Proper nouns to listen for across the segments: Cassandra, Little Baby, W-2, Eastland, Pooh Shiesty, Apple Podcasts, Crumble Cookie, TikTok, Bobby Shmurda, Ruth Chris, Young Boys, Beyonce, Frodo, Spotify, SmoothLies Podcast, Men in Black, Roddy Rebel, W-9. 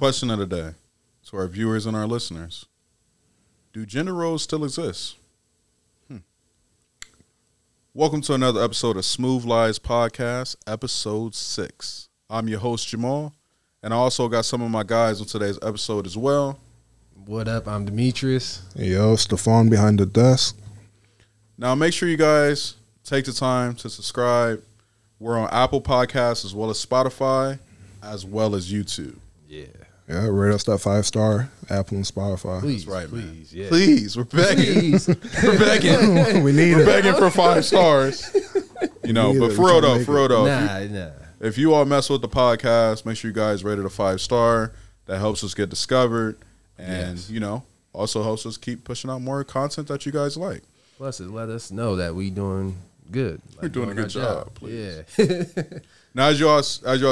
Question of the day to our viewers and our listeners. Do gender roles still exist? Welcome to another episode of SmoothLies Podcast, episode 6. I'm your host, Jamal, and I also got some of my guys on today's episode as well. What up? I'm Demetrius. Hey, yo, Stefan behind the desk. Now, make sure you guys take the time to subscribe. We're on Apple Podcasts as well as Spotify, as well as YouTube. Yeah. Yeah, rate us that 5-star, Apple and Spotify. Please, that's right, please, man. Yeah. Please, we're begging. Please. We're begging. We need it. We're begging for 5 stars. You know, but Frodo. Nah. If you all mess with the podcast, make sure you guys rate it a 5-star. That helps us get discovered. And, yes, you know, also helps us keep pushing out more content that you guys like. Plus, it let us know that we doing good. Like, we're doing a good job, please. Yeah. Now, as y'all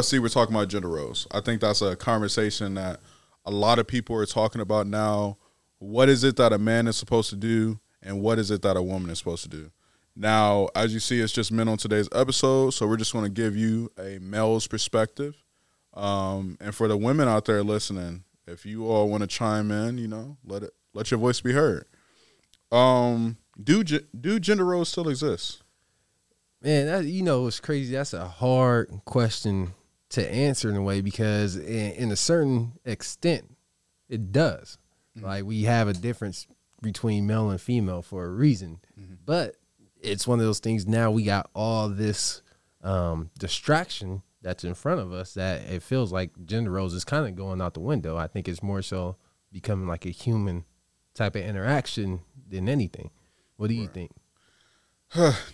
see, we're talking about gender roles. I think that's a conversation that a lot of people are talking about now. What is it that a man is supposed to do, and what is it that a woman is supposed to do? Now, as you see, it's just men on today's episode, so we're just going to give you a male's perspective. And for the women out there listening, if you all want to chime in, you know, let your voice be heard. Do gender roles still exist? Man, that, you know, it's crazy. That's a hard question to answer in a way, because in a certain extent, it does. Mm-hmm. Like, we have a difference between male and female for a reason. Mm-hmm. But it's one of those things now we got all this distraction that's in front of us that it feels like gender roles is kind of going out the window. I think it's more so becoming like a human type of interaction than anything. What do you think?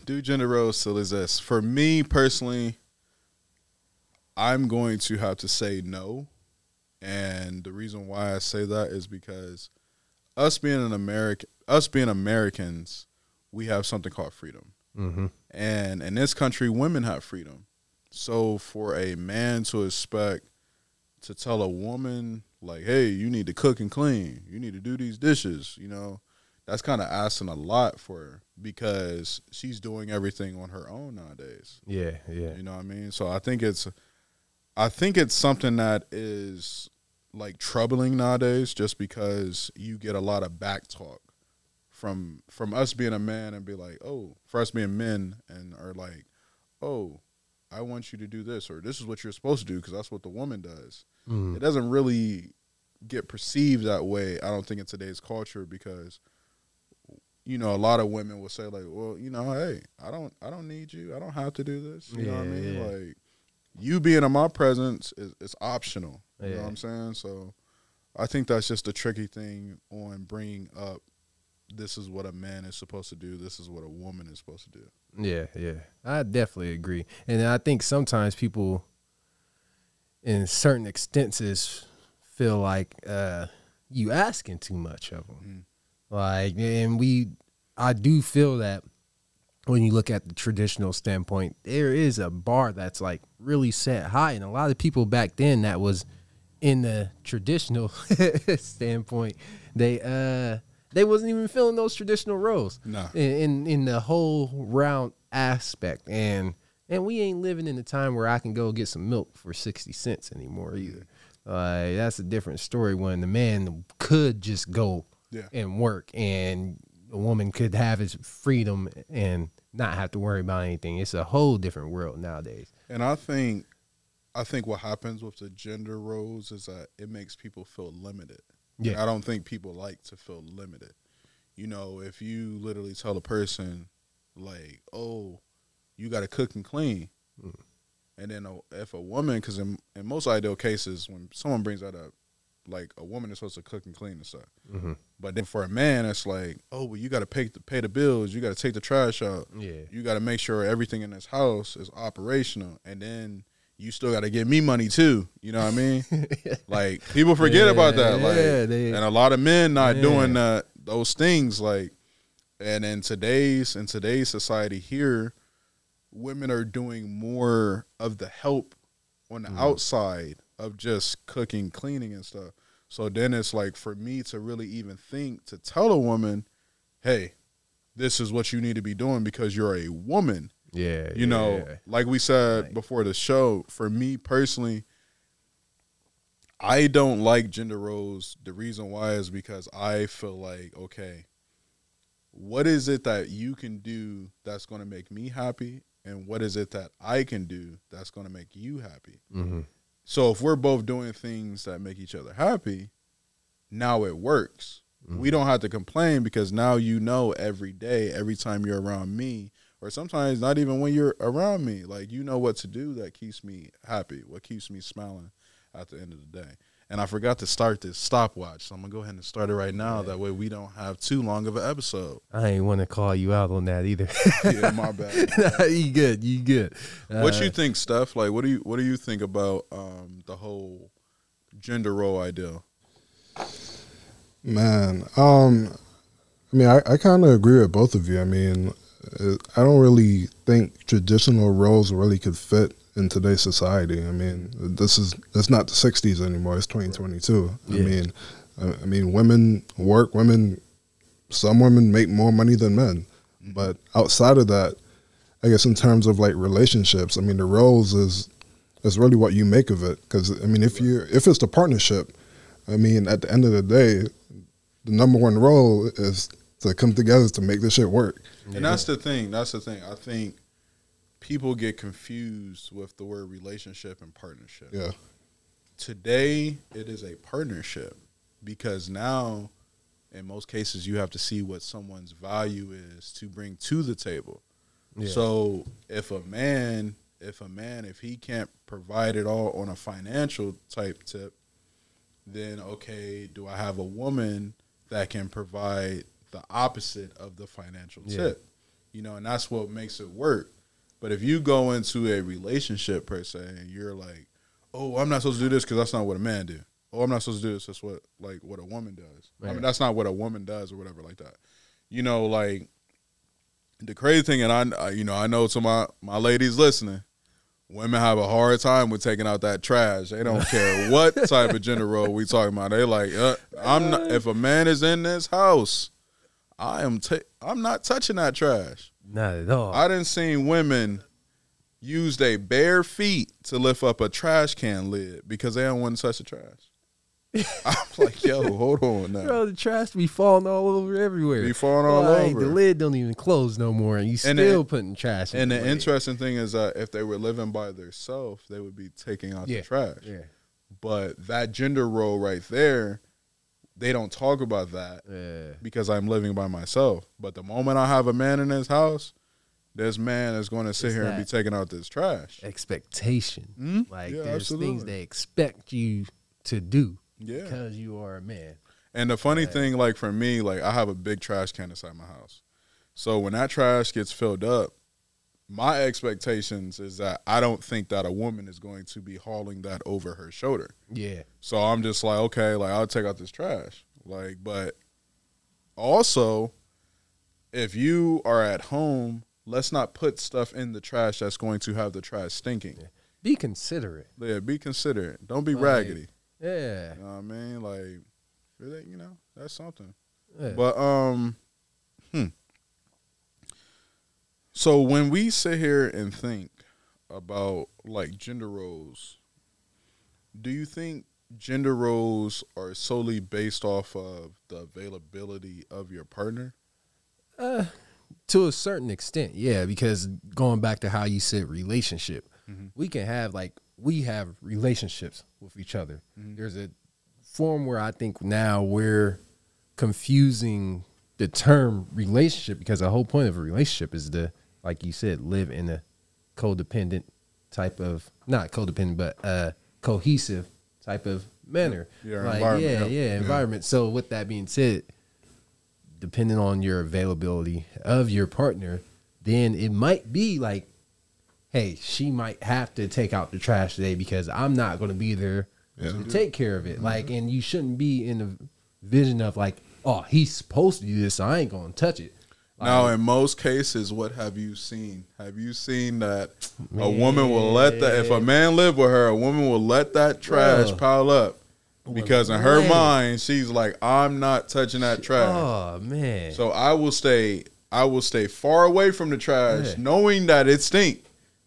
Do gender roles still exist? For me personally, I'm going to have to say no. And the reason why I say that is because us being Americans, we have something called freedom. Mm-hmm. And in this country, women have freedom. So for a man to expect to tell a woman, like, hey, you need to cook and clean, you need to do these dishes, you know, that's kind of asking a lot for her, because she's doing everything on her own nowadays. Yeah, yeah. You know what I mean? So I think it's something that is, like, troubling nowadays, just because you get a lot of back talk from us being a man and be like, oh, for us being men and are like, oh, I want you to do this, or this is what you're supposed to do because that's what the woman does. Mm. It doesn't really get perceived that way, I don't think, in today's culture, because – you know, a lot of women will say, like, well, you know, hey, I don't need you. I don't have to do this. You know what I mean? Yeah. Like, you being in my presence is optional. Yeah. You know what I'm saying? So I think that's just a tricky thing on bringing up, this is what a man is supposed to do, this is what a woman is supposed to do. Yeah, yeah. I definitely agree. And I think sometimes people, in certain instances, feel like you asking too much of them. Mm-hmm. Like, and I do feel that when you look at the traditional standpoint, there is a bar that's, like, really set high. And a lot of people back then that was in the traditional standpoint, they wasn't even feeling those traditional roles. No. In the whole round aspect. And we ain't living in a time where I can go get some milk for 60 cents anymore either. Like, that's a different story when the man could just go. Yeah. And work, and a woman could have his freedom and not have to worry about anything. It's a whole different world nowadays. And I think what happens with the gender roles is that it makes people feel limited. Yeah. And I don't think people like to feel limited. You know, if you literally tell a person, like, oh, you got to cook and clean. Mm. And then if a woman, because in most ideal cases, when someone brings that up, like, a woman is supposed to cook and clean and stuff. Mm-hmm. But then for a man, it's like, oh, well, you got to pay the bills. You got to take the trash out. Yeah. You got to make sure everything in this house is operational. And then you still got to give me money, too. You know what I mean? Like, people forget about that. Like, and a lot of men not doing those things. Like, and in today's society here, women are doing more of the help on the outside of just cooking, cleaning, and stuff. So then it's like, for me to really even think to tell a woman, hey, this is what you need to be doing because you're a woman. Yeah. You know, like we said before the show, for me personally, I don't like gender roles. The reason why is because I feel like, okay, what is it that you can do that's going to make me happy? And what is it that I can do that's going to make you happy? Mm-hmm. So if we're both doing things that make each other happy, now it works. Mm-hmm. We don't have to complain because now you know every day, every time you're around me, or sometimes not even when you're around me, like you know what to do that keeps me happy, what keeps me smiling at the end of the day. And I forgot to start this stopwatch, so I'm going to go ahead and start it right now. Yeah. That way we don't have too long of an episode. I ain't want to call you out on that either. Yeah, my bad. Nah, you good, you good. What you think, Steph? Like, what do you think about the whole gender role idea? Man, I mean, I kind of agree with both of you. I mean, I don't really think traditional roles really could fit in today's society. I mean, it's not the 60s anymore. It's 2022. Yeah. I mean, women work. Some women make more money than men. But outside of that, I guess in terms of like relationships, I mean, the roles is really what you make of it. Because I mean, if it's the partnership, I mean, at the end of the day, the number one role is to come together to make this shit work. And that's the thing. I think people get confused with the word relationship and partnership. Yeah. Today, it is a partnership because now, in most cases, you have to see what someone's value is to bring to the table. Yeah. So if he can't provide it all on a financial type tip, then, okay, do I have a woman that can provide the opposite of the financial tip? You know, and that's what makes it work. But if you go into a relationship, per se, and you're like, oh, I'm not supposed to do this because that's not what a man do. Oh, I'm not supposed to do this. That's what a woman does. Right. I mean, that's not what a woman does or whatever like that. You know, like, the crazy thing, and I know to my ladies listening, women have a hard time with taking out that trash. They don't care what type of gender role we talking about. They like, if a man is in this house, I'm not touching that trash. Not at all. I done seen women use their bare feet to lift up a trash can lid because they don't want to touch the trash. I'm like, yo, hold on now. Bro, the trash be falling all over everywhere. The lid don't even close no more, and you still putting trash in. And the interesting thing is that if they were living by themselves, they would be taking out the trash. Yeah. But that gender role right there, they don't talk about that because I'm living by myself. But the moment I have a man in his house, this man is going to sit here and be taking out this trash. Expectation. Mm-hmm. Like, there's things they expect you to do because you are a man. And the funny thing, like, for me, like, I have a big trash can inside my house. So when that trash gets filled up, my expectations is that I don't think that a woman is going to be hauling that over her shoulder. Yeah. So I'm just like, okay, like, I'll take out this trash. Like, but also, if you are at home, let's not put stuff in the trash that's going to have the trash stinking. Yeah. Be considerate. Yeah, be considerate. Don't be raggedy. Yeah. You know what I mean? Like, really, you know, that's something. Yeah. But, so when we sit here and think about, like, gender roles, do you think gender roles are solely based off of the availability of your partner? To a certain extent, yeah, because going back to how you said relationship, we can have, like, we have relationships with each other. Mm-hmm. There's a form where I think now we're confusing the term relationship because the whole point of a relationship is to, like you said, live in a codependent type of, not codependent, but cohesive type of manner. Environment. So with that being said, depending on your availability of your partner, then it might be like, hey, she might have to take out the trash today because I'm not going to be there to take care of it. Mm-hmm. Like, and you shouldn't be in the vision of like, oh, he's supposed to do this, so I ain't going to touch it. Like, now, in most cases, what have you seen? Have you seen that a woman will let that, if a man live with her, a woman will let that trash pile up? Because in her mind, she's like, I'm not touching that trash. Oh, man. So I will stay far away from the trash, knowing that it stinks.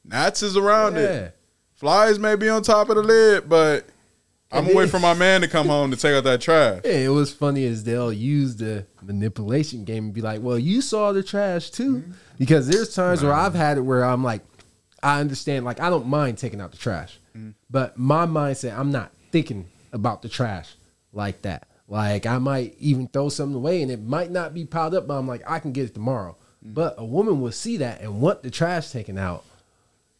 Gnats is around it. Flies may be on top of the lid, but I'm away for my man to come home to take out that trash. Yeah, it was funny as they'll use the manipulation game and be like, well, you saw the trash too. Mm-hmm. Because there's times where I've had it where I'm like, I understand, like, I don't mind taking out the trash. Mm-hmm. But my mindset, I'm not thinking about the trash like that. Like, I might even throw something away and it might not be piled up, but I'm like, I can get it tomorrow. Mm-hmm. But a woman will see that and want the trash taken out.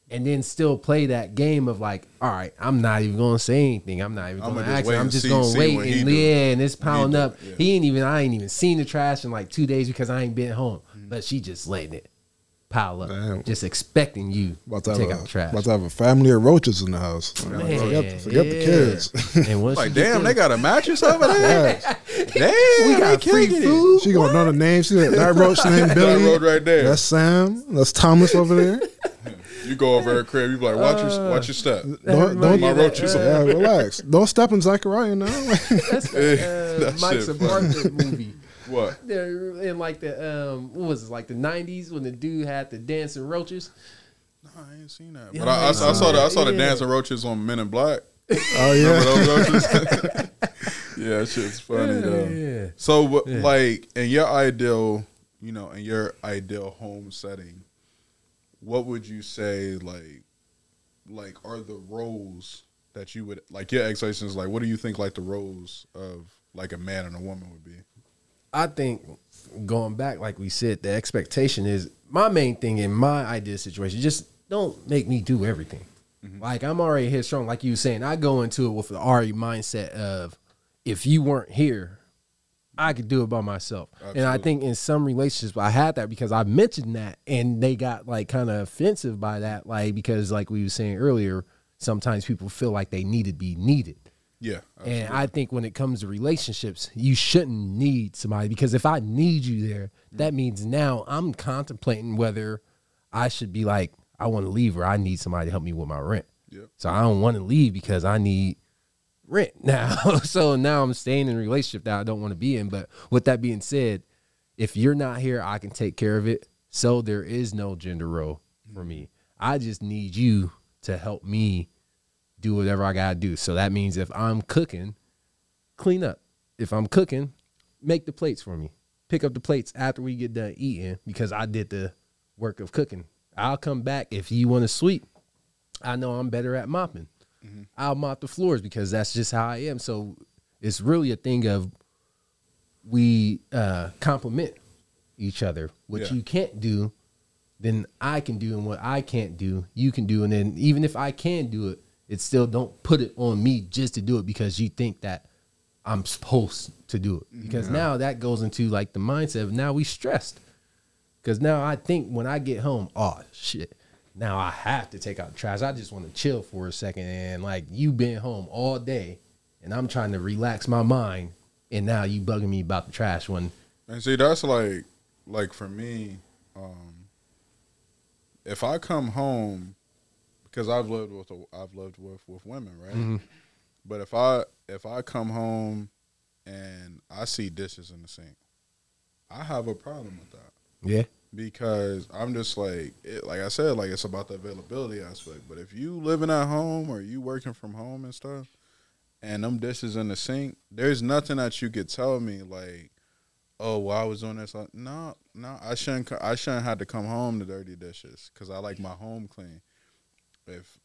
And then still play that game of like, all right, I'm not even going to say anything. I'm not even going to ask. I'm just going to wait. And yeah, and it's piling up. Yeah. I ain't even seen the trash in like 2 days because I ain't been home. Mm-hmm. But she just letting it pile up. Damn. Just expecting you to take out the trash. About to have a family of roaches in the house. Man, forget the kids. And like, damn, they got a mattress over there? Damn, we got free food. She going to know the name. She like, that roach named Billy. That road right there. That's Sam. That's Thomas over there. You go over her crib, you be like, watch your step. Don't my roaches. Yeah, relax. Don't step in Zachariah now. That's that Mike's apartment movie. What? They're in like the what was it, like the 90s when the dude had the dancing roaches? No, I ain't seen that. But I saw the dancing roaches on Men in Black. Oh yeah, those roaches? Yeah, that shit's funny though. Yeah. So like in your ideal, home setting, what would you say, like are the roles that you would, like your expectations, like what do you think like the roles of like a man and a woman would be? I think going back, like we said, the expectation is my main thing in my ideal situation. Just don't make me do everything. Mm-hmm. Like I'm already headstrong. Like you were saying, I go into it with the already mindset of if you weren't here, I could do it by myself. Absolutely. And I think in some relationships I had that because I mentioned that and they got like kind of offensive by that. Like, because like we were saying earlier, sometimes people feel like they need to be needed. Yeah. Absolutely. And I think when it comes to relationships, you shouldn't need somebody, because if I need you there, that means now I'm contemplating whether I should be like, I want to leave or I need somebody to help me with my rent. Yeah. So I don't want to leave because I need rent now. So now I'm staying in a relationship that I don't want to be in. But with that being said, if you're not here, I can take care of it. So there is no gender role for me. I just need you to help me do whatever I gotta do. So that means if I'm cooking, clean up. If I'm cooking, make the plates for me. Pick up the plates after we get done eating, because I did the work of cooking. I'll come back. If you want to sweep, I know I'm better at mopping. Mm-hmm. I'll mop the floors because that's just how I am. So it's really a thing of we complement each other. What you can't do, then I can do, and what I can't do, you can do. And then even if I can do it, it still don't put it on me just to do it because you think that I'm supposed to do it. Because now that goes into like the mindset of now we stressed. Because now I think when I get home, oh shit, now I have to take out the trash. I just want to chill for a second. And like, you've been home all day and I'm trying to relax my mind, and now you bugging me about the trash one. And see, that's like for me, if I come home, because I've lived with women, right? Mm-hmm. But if I come home and I see dishes in the sink, I have a problem with that. Yeah. Because I'm just like, like I said, like it's about the availability aspect. But if you living at home or you working from home and stuff, and them dishes in the sink, there's nothing that you could tell me like, oh, well, I was doing this. Like, no, I shouldn't have to come home to dirty dishes because I like my home clean. If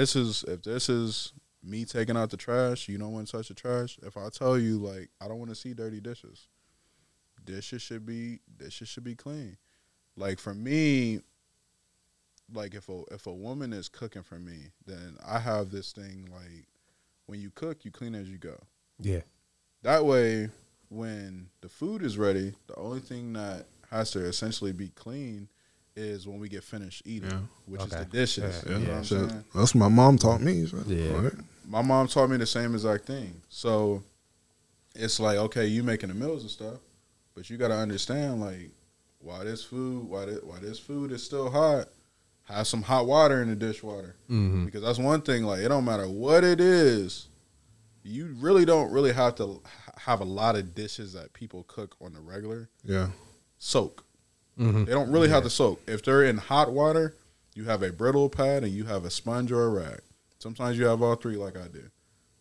this is me taking out the trash, you don't want to touch the trash. If I tell you like I don't want to see dirty dishes, dishes should be clean. Like for me, like if a woman is cooking for me, then I have this thing like when you cook, you clean as you go. Yeah. That way, when the food is ready, the only thing that has to essentially be clean is when we get finished eating, which is the dishes. Yeah. Yeah. You know that's what my mom taught me. So. Yeah. Right. My mom taught me the same exact thing. So it's like, okay, you making the meals and stuff, but you got to understand, like, why this food is still hot, have some hot water in the dishwater. Mm-hmm. Because that's one thing, like, it don't matter what it is, you really don't really have to have a lot of dishes that people cook on the regular. Yeah. Soak. Mm-hmm. They don't really have to soak. If they're in hot water, you have a brittle pad and you have a sponge or a rag. Sometimes you have all three like I do.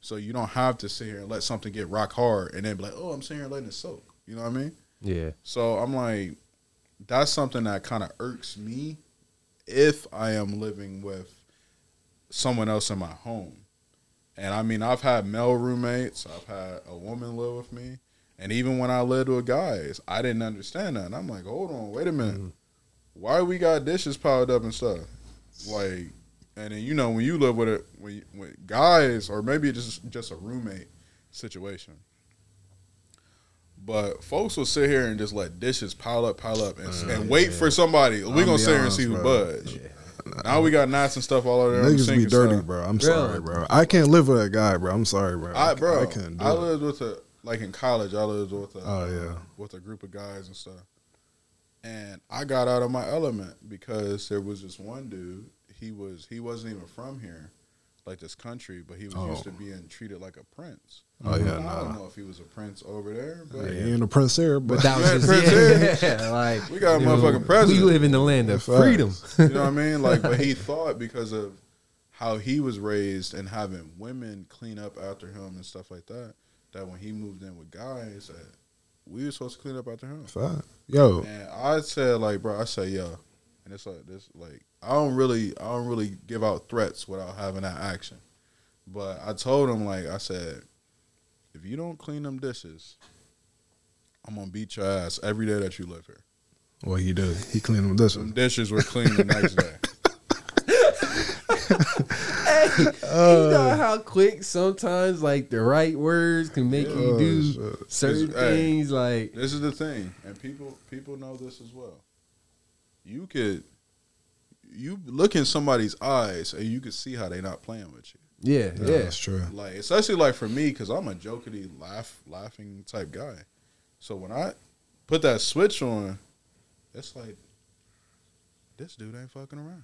So you don't have to sit here and let something get rock hard and then be like, oh, I'm sitting here letting it soak. You know what I mean? Yeah. So I'm like, that's something that kind of irks me if I am living with someone else in my home. And I mean, I've had male roommates. I've had a woman live with me. And even when I lived with guys, I didn't understand that. And I'm like, hold on, wait a minute. Why we got dishes piled up and stuff? Like, and then, you know, when you live with it, when guys, or maybe it's just a roommate situation. But folks will sit here and just let dishes pile up, and wait for somebody. We're going to sit here and see who budge. Yeah. Now we got knots and stuff all over there. Niggas be dirty, stuff. Bro. I'm sorry, bro. I can't live with that guy, bro. I'm sorry, bro. I can't do it. I lived with a, like in college, I lived with a group of guys and stuff. And I got out of my element because there was this one dude. He wasn't even from here, like this country, but he was used to being treated like a prince. Oh, yeah. I don't know if he was a prince over there. But yeah, he ain't a prince here. But that was just, like, we got a motherfucking president. We live in the land of freedom. You know what I mean? Like, but he thought because of how he was raised and having women clean up after him and stuff like that, that when he moved in with guys, that we were supposed to clean up after him. Fine. Yo. And I said, like, bro, I said, yo. And it's like, this, like, I don't really give out threats without having that action. But I told him, like, I said, if you don't clean them dishes, I'm going to beat your ass every day that you live here. Well, he did. He cleaned them dishes. Them dishes were clean the next day. You know how quick sometimes, like, the right words can make you do certain things. Like, this is the thing. And people know this as well. You look in somebody's eyes and you can see how they not playing with you. Yeah, yeah, that's true. Like, especially like for me, because I'm a jokey, laughing type guy. So when I put that switch on, it's like, this dude ain't fucking around.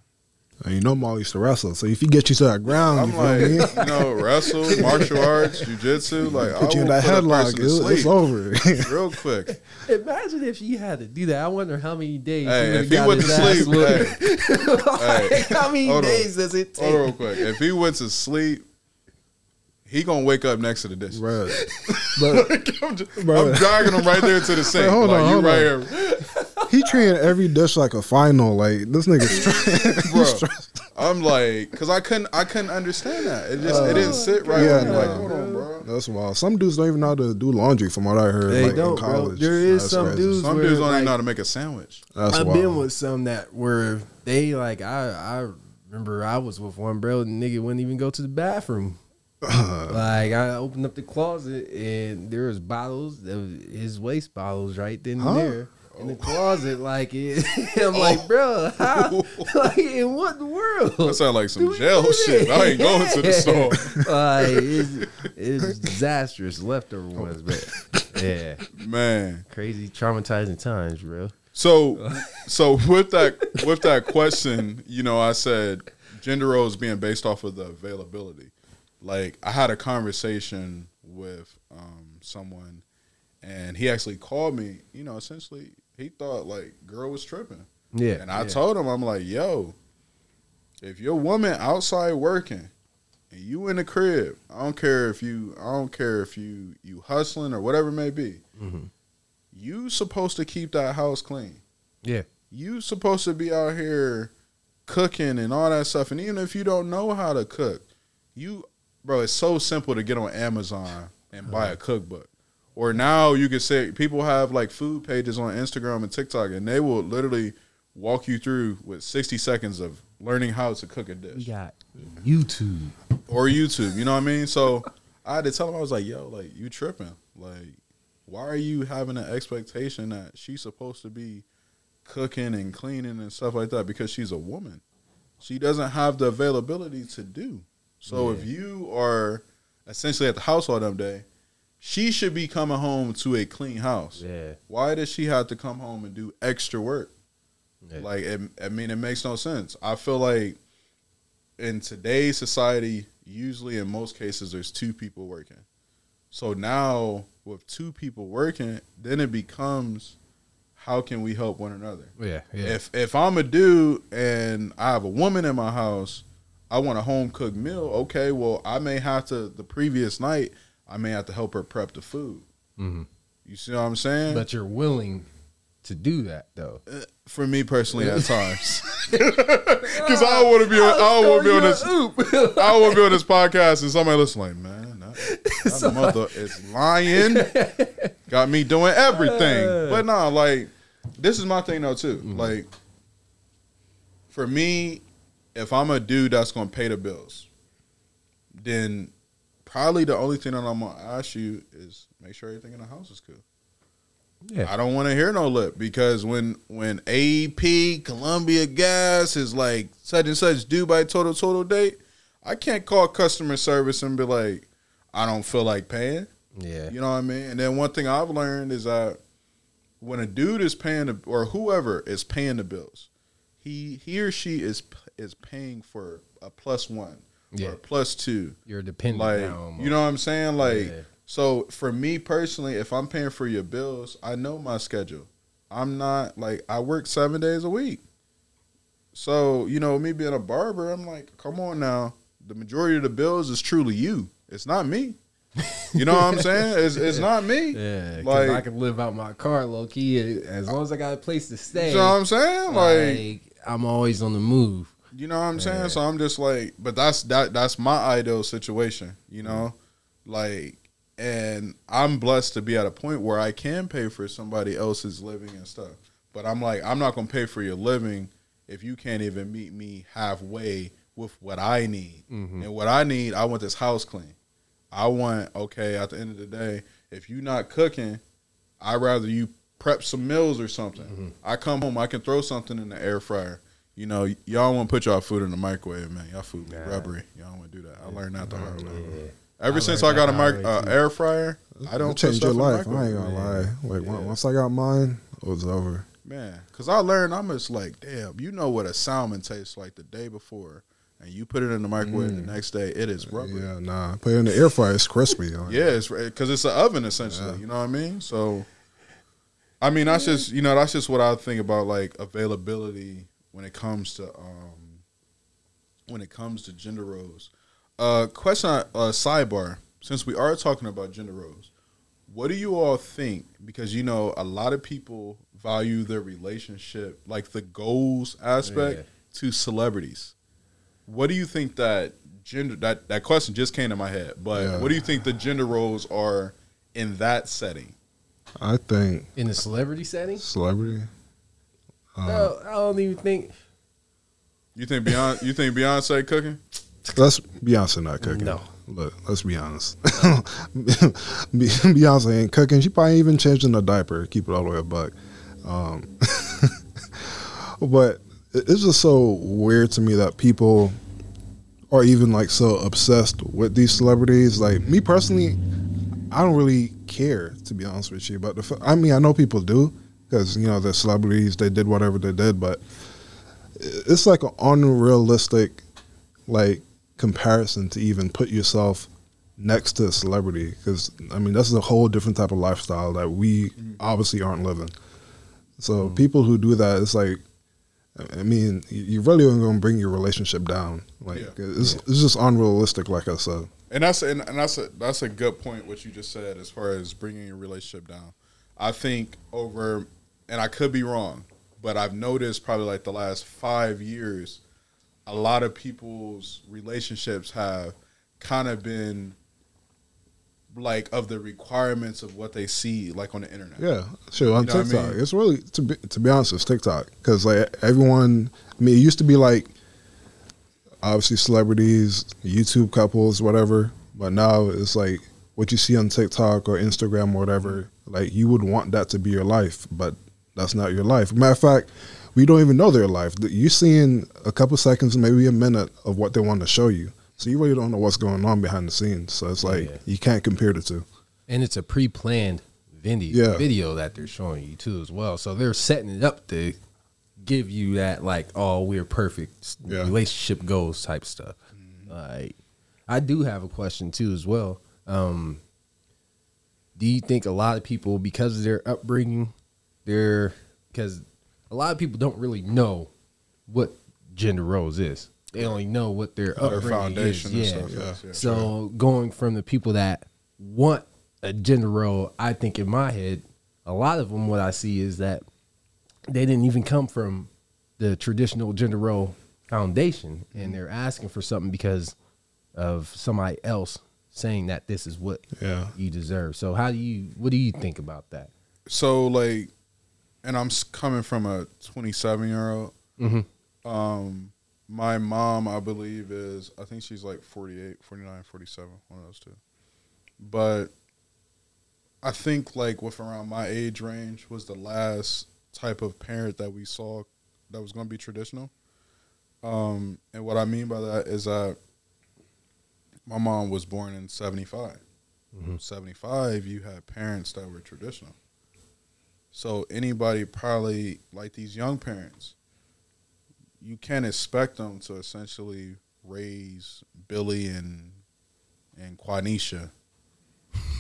And you know Molly used to wrestle, so if he gets you to that ground, I'm you like, wrestle, martial arts, jujitsu, like, put you in that headlock, it's over. Real quick. Imagine if you had to do that. I wonder how many days. Hey, if he went to sleep, how many days does it take? Real quick. If he went to sleep, he gonna wake up next to the dishes. Right. Like, I'm dragging him right there to the sink. Wait, hold on. Here. He treating every dish like a final. Like, this nigga's stressed. I'm like, because I couldn't understand that. It just, it didn't sit right. Yeah, no. Like, hold on, bro. That's wild. Some dudes don't even know how to do laundry, from what I heard. They like, don't, in college. Bro. There is some dudes don't even know how to make a sandwich. That's wild. I've been with some that were, they like, I remember I was with one bro, and the nigga wouldn't even go to the bathroom. Like, I opened up the closet and there was bottles, his waste bottles right then and there. In the closet, like it. I'm like, bro, how? Like, in what the world? That sound like some jail shit. I ain't going to the store. Like, it's disastrous leftover ones, but yeah, man, crazy, traumatizing times, bro. So with that question, you know, I said gender roles being based off of the availability. Like, I had a conversation with someone, and he actually called me. You know, essentially, he thought, like, girl was tripping. Yeah. And I told him, I'm like, yo, if your woman outside working and you in the crib, I don't care if you hustling or whatever it may be, you supposed to keep that house clean. Yeah. You supposed to be out here cooking and all that stuff. And even if you don't know how to cook, bro, it's so simple to get on Amazon and buy a cookbook. Or now you can say, people have like food pages on Instagram and TikTok, and they will literally walk you through with 60 seconds of learning how to cook a dish. We got YouTube. Or YouTube, you know what I mean? So I had to tell him, I was like, yo, like, you tripping. Like, why are you having an expectation that she's supposed to be cooking and cleaning and stuff like that? Because she's a woman. She doesn't have the availability to do. So if you are essentially at the house all them day, she should be coming home to a clean house. Yeah. Why does she have to come home and do extra work? Yeah. Like, it makes no sense. I feel like in today's society, usually in most cases, there's two people working. So now with two people working, then it becomes, how can we help one another? Yeah. If I'm a dude and I have a woman in my house, I want a home cooked meal. Okay, well, I may have to, the previous night, I may have to help her prep the food. Mm-hmm. You see what I'm saying? But you're willing to do that, though. For me personally, at times, because I want to be, I want to be on this podcast, and somebody listen like, man, that mother is lying. Got me doing everything, but nah, like this is my thing though too. Mm-hmm. Like for me, if I'm a dude that's gonna pay the bills, then probably the only thing that I'm gonna ask you is make sure everything in the house is cool. Yeah. I don't want to hear no lip, because when AP, Columbia Gas is like such and such due by total date, I can't call customer service and be like, I don't feel like paying. Yeah. You know what I mean? And then one thing I've learned is that when a dude is paying or whoever is paying the bills, he or she is paying for a plus one or a plus two. You're dependent like, now. You know what I'm saying? Like so for me personally, if I'm paying for your bills, I know my schedule. I'm not like, I work 7 days a week. So, you know, me being a barber, I'm like, come on now. The majority of the bills is truly you. It's not me. You know what I'm saying? It's not me. Yeah, like I can live out my car low key as long as I got a place to stay. You know what I'm saying? Like I'm always on the move. You know what I'm saying? So I'm just like, but that's my ideal situation, you know? Like, and I'm blessed to be at a point where I can pay for somebody else's living and stuff. But I'm like, I'm not going to pay for your living if you can't even meet me halfway with what I need. Mm-hmm. And what I need, I want this house clean. I want, okay, at the end of the day, if you're not cooking, I'd rather you prep some meals or something. Mm-hmm. I come home, I can throw something in the air fryer. You know, y'all want to put y'all food in the microwave, man. Y'all food be rubbery. Y'all don't want to do that. I learned that the hard way. Yeah. Ever since I got an air fryer, I don't change your life. I ain't gonna lie. Like once I got mine, it was over, man. Because I learned, I'm just like, damn. You know what a salmon tastes like the day before, and you put it in the microwave the next day, it is rubber. Yeah, nah. Put it in the air fryer, it's crispy. Like it's because it's an oven essentially. Yeah. You know what I mean? So, I mean, that's just that's just what I think about like availability when it comes to gender roles. Question, sidebar, since we are talking about gender roles, what do you all think? Because, you know, a lot of people value their relationship, like the goals aspect to celebrities. What do you think that gender, that question just came to my head, but what do you think the gender roles are in that setting? I think. In the celebrity setting? Celebrity. No, I don't even think. You think Beyonce cooking? That's Beyonce not cooking. No. Look, let's be honest. Beyonce ain't cooking. She probably ain't even changing the diaper. Keep it all the way a buck. But it's just so weird to me that people are even like so obsessed with these celebrities. Like me personally, I don't really care, to be honest with you. But I mean, I know people do because, you know, they're celebrities. They did whatever they did. But it's like an unrealistic, like, comparison to even put yourself next to a celebrity, because I mean that's a whole different type of lifestyle that we obviously aren't living. So people who do that, it's like, I mean, you really aren't going to bring your relationship down. Like it's just unrealistic, like I said. And that's a good point what you just said as far as bringing your relationship down. I think over, and I could be wrong, but I've noticed probably like the last 5 years, a lot of people's relationships have kind of been like of the requirements of what they see like on the internet. Yeah, sure. On TikTok, I mean? It's really to be honest, it's TikTok, because like everyone. I mean, it used to be like obviously celebrities, YouTube couples, whatever, but now it's like what you see on TikTok or Instagram or whatever. Like you would want that to be your life, but that's not your life. Matter of fact, we don't even know their life. You're seeing a couple seconds, maybe a minute of what they want to show you. So you really don't know what's going on behind the scenes. So it's like you can't compare the two. And it's a pre-planned video that they're showing you too as well. So they're setting it up to give you that like, oh, we're perfect relationship goals type stuff. Mm-hmm. Like, I do have a question too as well. Do you think a lot of people, because of their upbringing, because a lot of people don't really know what gender roles is. they only know what their foundation is. And stuff. Yeah. So going from the people that want a gender role, I think in my head, a lot of them, what I see is that they didn't even come from the traditional gender role foundation, and they're asking for something because of somebody else saying that this is what you deserve. So how do you, what do you think about that? So like, and I'm coming from a 27-year-old. Mm-hmm. My mom, I believe, is, I think she's like 48, 49, 47, one of those two. But I think like with around my age range was the last type of parent that we saw that was going to be traditional. And what I mean by that is that my mom was born in 75. Mm-hmm. 75, you had parents that were traditional. So anybody probably, like these young parents, you can't expect them to essentially raise Billy and Quanisha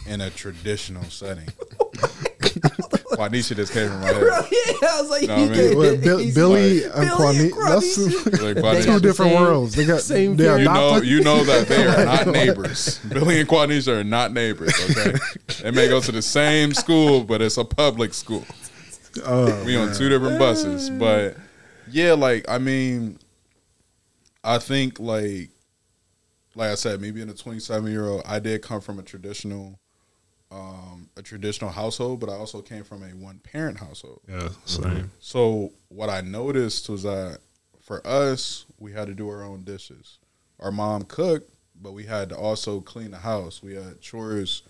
in a traditional setting. Quanisha just came from my head. Yeah, I was like, you know what I mean? Billy and Quanisha, that's two different worlds. They got same. They are you know that they are not neighbors. Billy and Quanisha are not neighbors. Okay, they may go to the same school, but it's a public school. Oh, we on two different buses, but. Yeah, like, I mean, I think, like I said, me being a 27-year-old, I did come from a traditional household, but I also came from a one-parent household. Yeah, same. So what I noticed was that for us, we had to do our own dishes. Our mom cooked, but we had to also clean the house. We had chores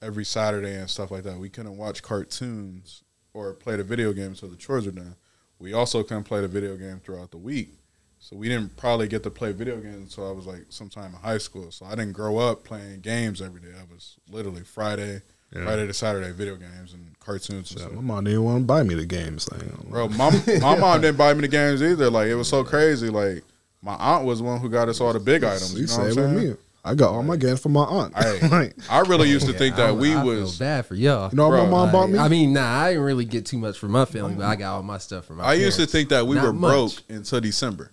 every Saturday and stuff like that. We couldn't watch cartoons or play the video games so the chores were done. We also couldn't play the video game throughout the week. So we didn't probably get to play video games until I was like sometime in high school. So I didn't grow up playing games every day. I was literally Friday to Saturday video games and cartoons and stuff. My mom didn't want to buy me the games. Like, bro, my mom didn't buy me the games either. Like, it was so crazy. Like, my aunt was the one who got us all the big items. You know what I'm saying? Me. I got all my games from my aunt. I really used to think that I feel bad for y'all. You know what my mom bought me? I mean, nah, I didn't really get too much from my family, but I got all my stuff from my parents. I used to think that we were broke until December.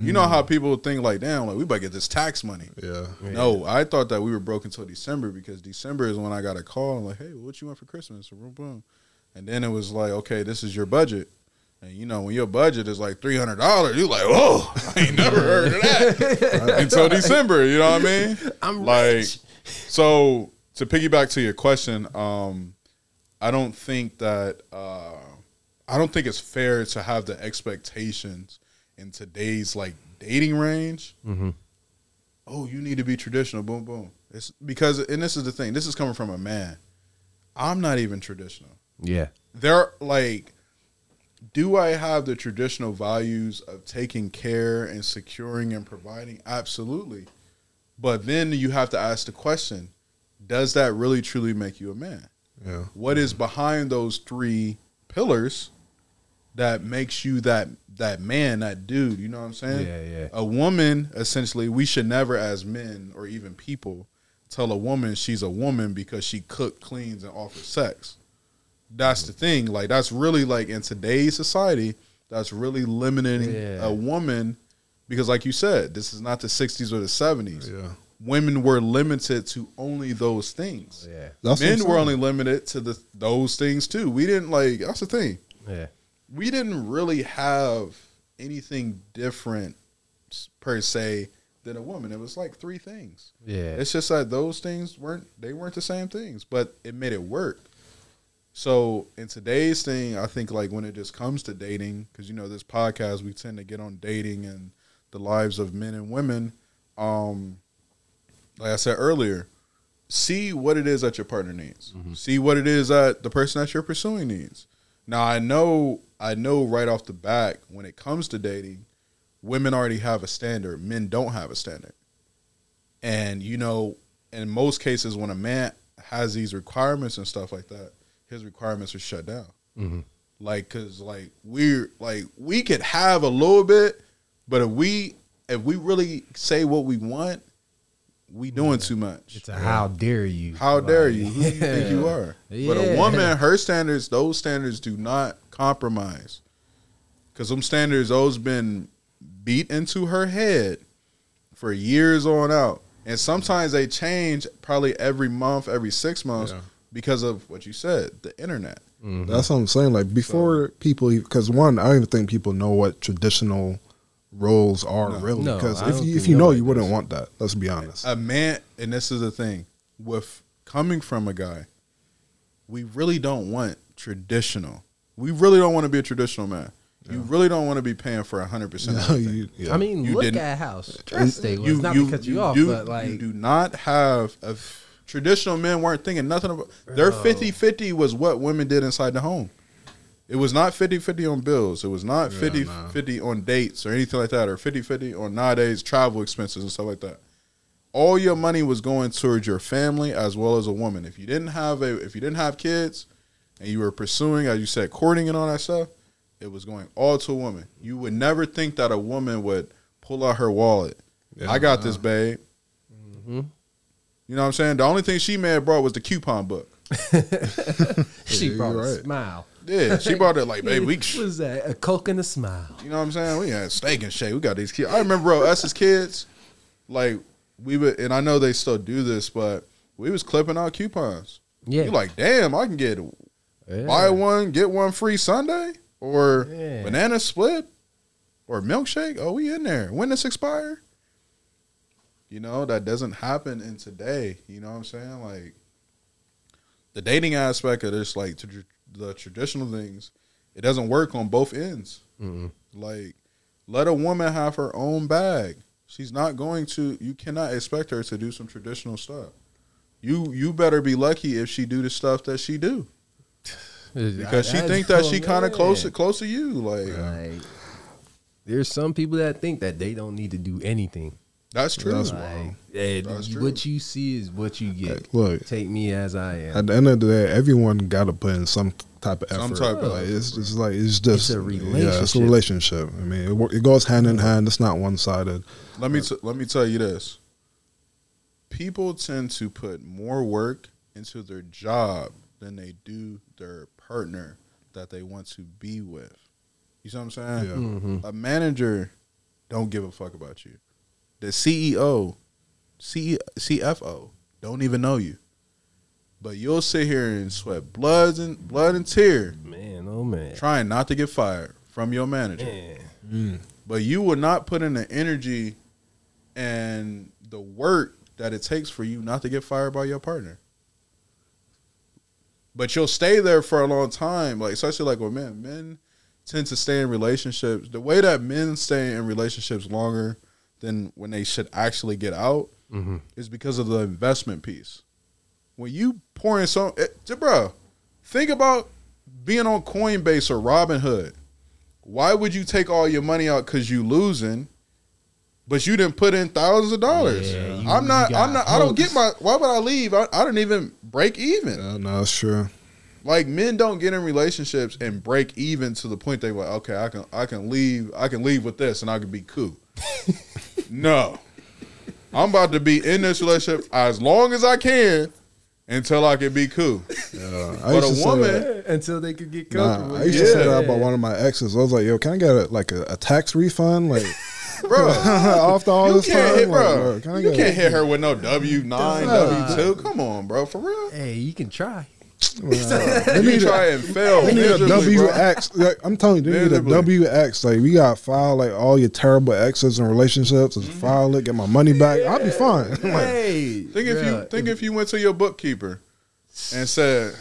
You know how people think, like, damn, like, we better get this tax money. Yeah. No, I thought that we were broke until December because December is when I got a call. I'm like, hey, what you want for Christmas? And then it was like, okay, this is your budget. And, you know, when your budget is like $300, you're like, whoa, I ain't never heard of that until December. You know what I mean? I'm like, rich. So to piggyback to your question, I don't think it's fair to have the expectations in today's like dating range. Mm-hmm. Oh, you need to be traditional. Boom, boom. It's because, and this is the thing, this is coming from a man. I'm not even traditional. Yeah. They're like, do I have the traditional values of taking care and securing and providing? Absolutely. But then you have to ask the question, does that really truly make you a man? Yeah. What is behind those three pillars that makes you that man, that dude? You know what I'm saying? Yeah, yeah. A woman, essentially, we should never as men or even people tell a woman she's a woman because she cooks, cleans, and offers sex. That's the thing. Like, that's really, like, in today's society, that's really limiting a woman because, like you said, this is not the 60s or the 70s. Yeah. Women were limited to only those things. Yeah. That's Men were only limited to those things, too. We didn't, like, that's the thing. Yeah. We didn't really have anything different, per se, than a woman. It was, like, three things. Yeah. It's just that those things weren't the same things, but it made it work. So in today's thing, I think, like, when it just comes to dating, because, you know, this podcast, we tend to get on dating and the lives of men and women. Like I said earlier, see what it is that your partner needs. Mm-hmm. See what it is that the person that you're pursuing needs. Now, I know right off the bat, when it comes to dating, women already have a standard. Men don't have a standard. And, you know, in most cases, when a man has these requirements and stuff like that, his requirements are shut down. Mm-hmm. Like, cause like we're like, we could have a little bit, but if we really say what we want, we doing too much. It's a how dare you. How dare you. Who do you think you are? Yeah. But a woman, her standards, those standards do not compromise. Cause them standards, those been beat into her head for years on out. And sometimes they change probably every month, every 6 months, because of what you said, the internet. Mm-hmm. That's what I'm saying. Like, before people, because one, I don't even think people know what traditional roles are really. Because if you know, you wouldn't want that. Let's be honest. A man, and this is the thing, with coming from a guy, we really don't want traditional. We really don't want to be a traditional man. You really don't want to be paying for 100%. No, I mean, you look at how stressed they was. Not because you off, but like, you do not have a traditional men weren't thinking nothing about their 50-50 was what women did inside the home. It was not 50-50 on bills. It was not 50-50 on dates or anything like that, or 50-50 on nowadays travel expenses and stuff like that. All your money was going towards your family as well as a woman. If you didn't have kids and you were pursuing, as you said, courting and all that stuff, it was going all to a woman. You would never think that a woman would pull out her wallet. Yeah, I got this, babe. Mm-hmm. You know what I'm saying? The only thing she may have brought was the coupon book. She brought a smile. Yeah, she brought it like, babe, we... What is that? A Coke and a smile. You know what I'm saying? We had Steak and Shake. We got these kids. I remember, bro, us as kids, like, we would... And I know they still do this, but we was clipping out coupons. Yeah. You're like, damn, I can get... Buy one, get one free Sunday? Or banana split? Or milkshake? Oh, we in there. When does expire? You know, that doesn't happen in today. You know what I'm saying? Like, the dating aspect of this, like, the traditional things, it doesn't work on both ends. Mm-hmm. Like, let a woman have her own bag. She's not going to, you cannot expect her to do some traditional stuff. You better be lucky if she do the stuff that she do. Because she think that she kind of close to you. Like, there's some people that think that they don't need to do anything. That's true. That's wild. That's true. What you see is what you get. Look, take me as I am. At the end of the day, everyone got to put in some type of effort. It's just a relationship. Yeah, it's a relationship. I mean, it goes hand in hand. It's not one sided. Let me tell you this. People tend to put more work into their job than they do their partner that they want to be with. You see what I'm saying? Yeah. Mm-hmm. A manager don't give a fuck about you. The CEO, CFO, don't even know you. But you'll sit here and sweat blood and tear. Man, oh man. Trying not to get fired from your manager. Mm. But you will not put in the energy and the work that it takes for you not to get fired by your partner. But you'll stay there for a long time. Like, especially like with men. Men tend to stay in relationships. The way that men stay in relationships longer than when they should actually get out, mm-hmm, is because of the investment piece. When you pour in some, bro, think about being on Coinbase or Robinhood. Why would you take all your money out because you losing, but you didn't put in thousands of dollars? Yeah, I'm not. I don't get my. Why would I leave? I didn't even break even. No, that's true. Like, men don't get in relationships and break even to the point they were okay. I can leave with this and I can be cool. No, I'm about to be in this relationship as long as I can until I can be cool. Yeah, but a woman, until they could get comfortable. I used to say that about one of my exes. I was like, "Yo, can I get a tax refund?" Like, bro, after all this time, you can't hit her with no W-9, W-2. Come on, bro, for real. Hey, you can try. Well, you try and fail. We need a WX. Like, I'm telling you, they need a WX. Like, we got to file like all your terrible exes and relationships and file it, get my money back. I'll be fine. Like, hey, if you went to your bookkeeper and said,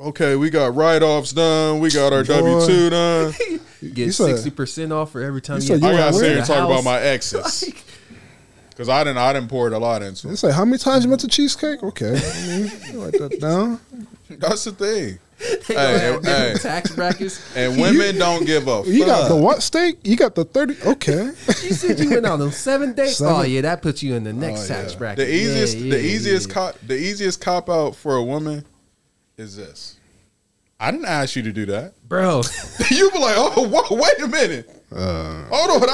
"Okay, we got write-offs done, we got our W-2 done." Get 60% off for every time you got to sit here and talk about my exes. Like, because I didn't pour it a lot into it. It's like, how many times you went to Cheesecake? Okay. I mean, you write that down. That's the thing. They don't have tax brackets. And women don't give a fuck. You got the what steak? You got the 30? Okay. You said you went on them 7 days. Oh, yeah, that puts you in the next tax bracket. The easiest cop out for a woman is this. I didn't ask you to do that. Bro. You be like, wait a minute. Hold on.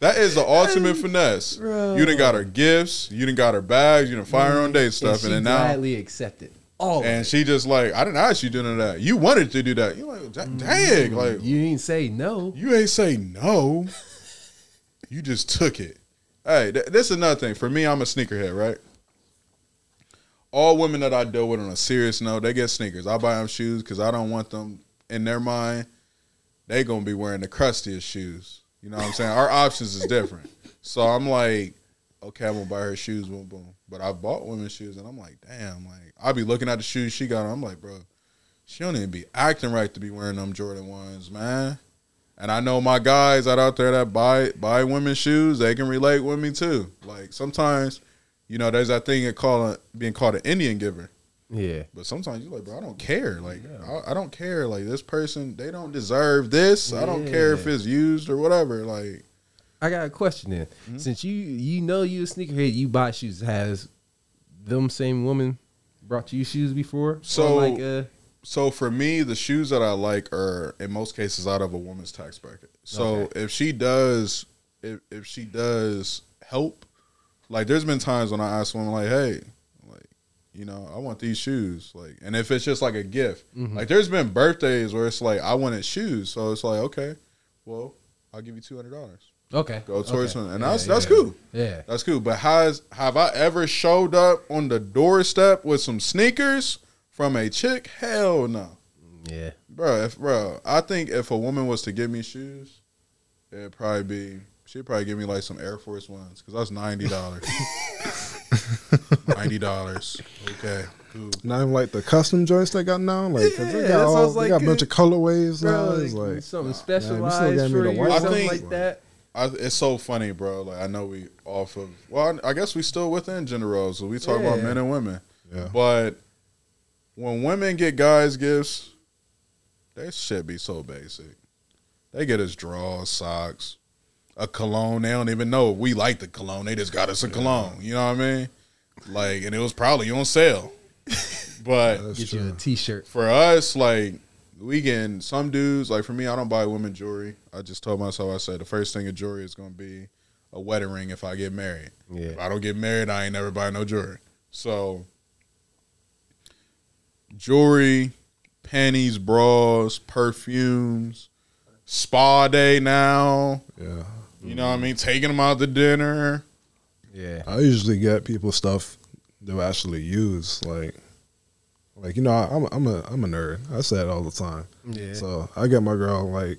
That is the ultimate finesse. Bro. You done got her gifts. You done got her bags. You done fire on date stuff. And then now she gladly accepted. all of it. And she just like, I didn't ask you to do none of that. You wanted to do that. You like, dang, like you ain't say no. You ain't say no. You just took it. Hey, this is another thing. For me, I'm a sneakerhead, right? All women that I deal with on a serious note, they get sneakers. I buy them shoes because I don't want them in their mind. They gonna be wearing the crustiest shoes. You know what I'm saying? Our options is different. So I'm like, okay, I'm gonna buy her shoes, boom, boom. But I bought women's shoes, and I'm like, damn, like I be looking at the shoes she got on. I'm like, bro, she don't even be acting right to be wearing them Jordan 1s, man. And I know my guys that out there that buy women's shoes, they can relate with me too. Like sometimes, you know, there's that thing being called an Indian giver. Yeah. But sometimes you're like, bro, I don't care. Like, yeah. I don't care. Like this person, they don't deserve this. Yeah. I don't care if it's used or whatever. Like, I got a question then. Mm-hmm. Since you know you a sneakerhead, you buy shoes. Has them same woman brought you shoes before? So like a So for me, the shoes that I like are in most cases out of a woman's tax bracket. So if she does, if she does help, like there's been times when I ask women like, hey, like, you know, I want these shoes. Like, and if it's just like a gift, mm-hmm. like there's been birthdays where it's like, I wanted shoes. So it's like, okay, well, I'll give you $200. Okay. Go towards one. And that's cool. Yeah. That's cool. But have I ever showed up on the doorstep with some sneakers? From a chick? Hell no. Yeah. Bro, I think if a woman was to give me shoes, it'd probably be, she'd probably give me like some Air Force Ones, because that's $90. $90. Okay. Cool. Not even like the custom joints they got now? Like, yeah, they got, all, like they got a bunch of colorways bro, now. It's like something specialized for you or something like that. It's so funny, bro. Like, I know we off of, well, I guess we still within gender roles, so we talk about men and women. Yeah. But when women get guys gifts, they shit be so basic. They get us drawers, socks, a cologne. They don't even know if we like the cologne. They just got us a cologne. You know what I mean? Like, and it was probably on sale. But get you a t-shirt. For us, like, we getting some dudes. Like, for me, I don't buy women jewelry. I just told myself, I said, the first thing of jewelry is going to be a wedding ring if I get married. Yeah. If I don't get married, I ain't never buy no jewelry. So jewelry, panties, bras, perfumes, spa day now. Yeah. You know what I mean? Taking them out to dinner. Yeah. I usually get people stuff they'll actually use. Like you know, I'm a nerd. I say it all the time. Yeah. So I get my girl like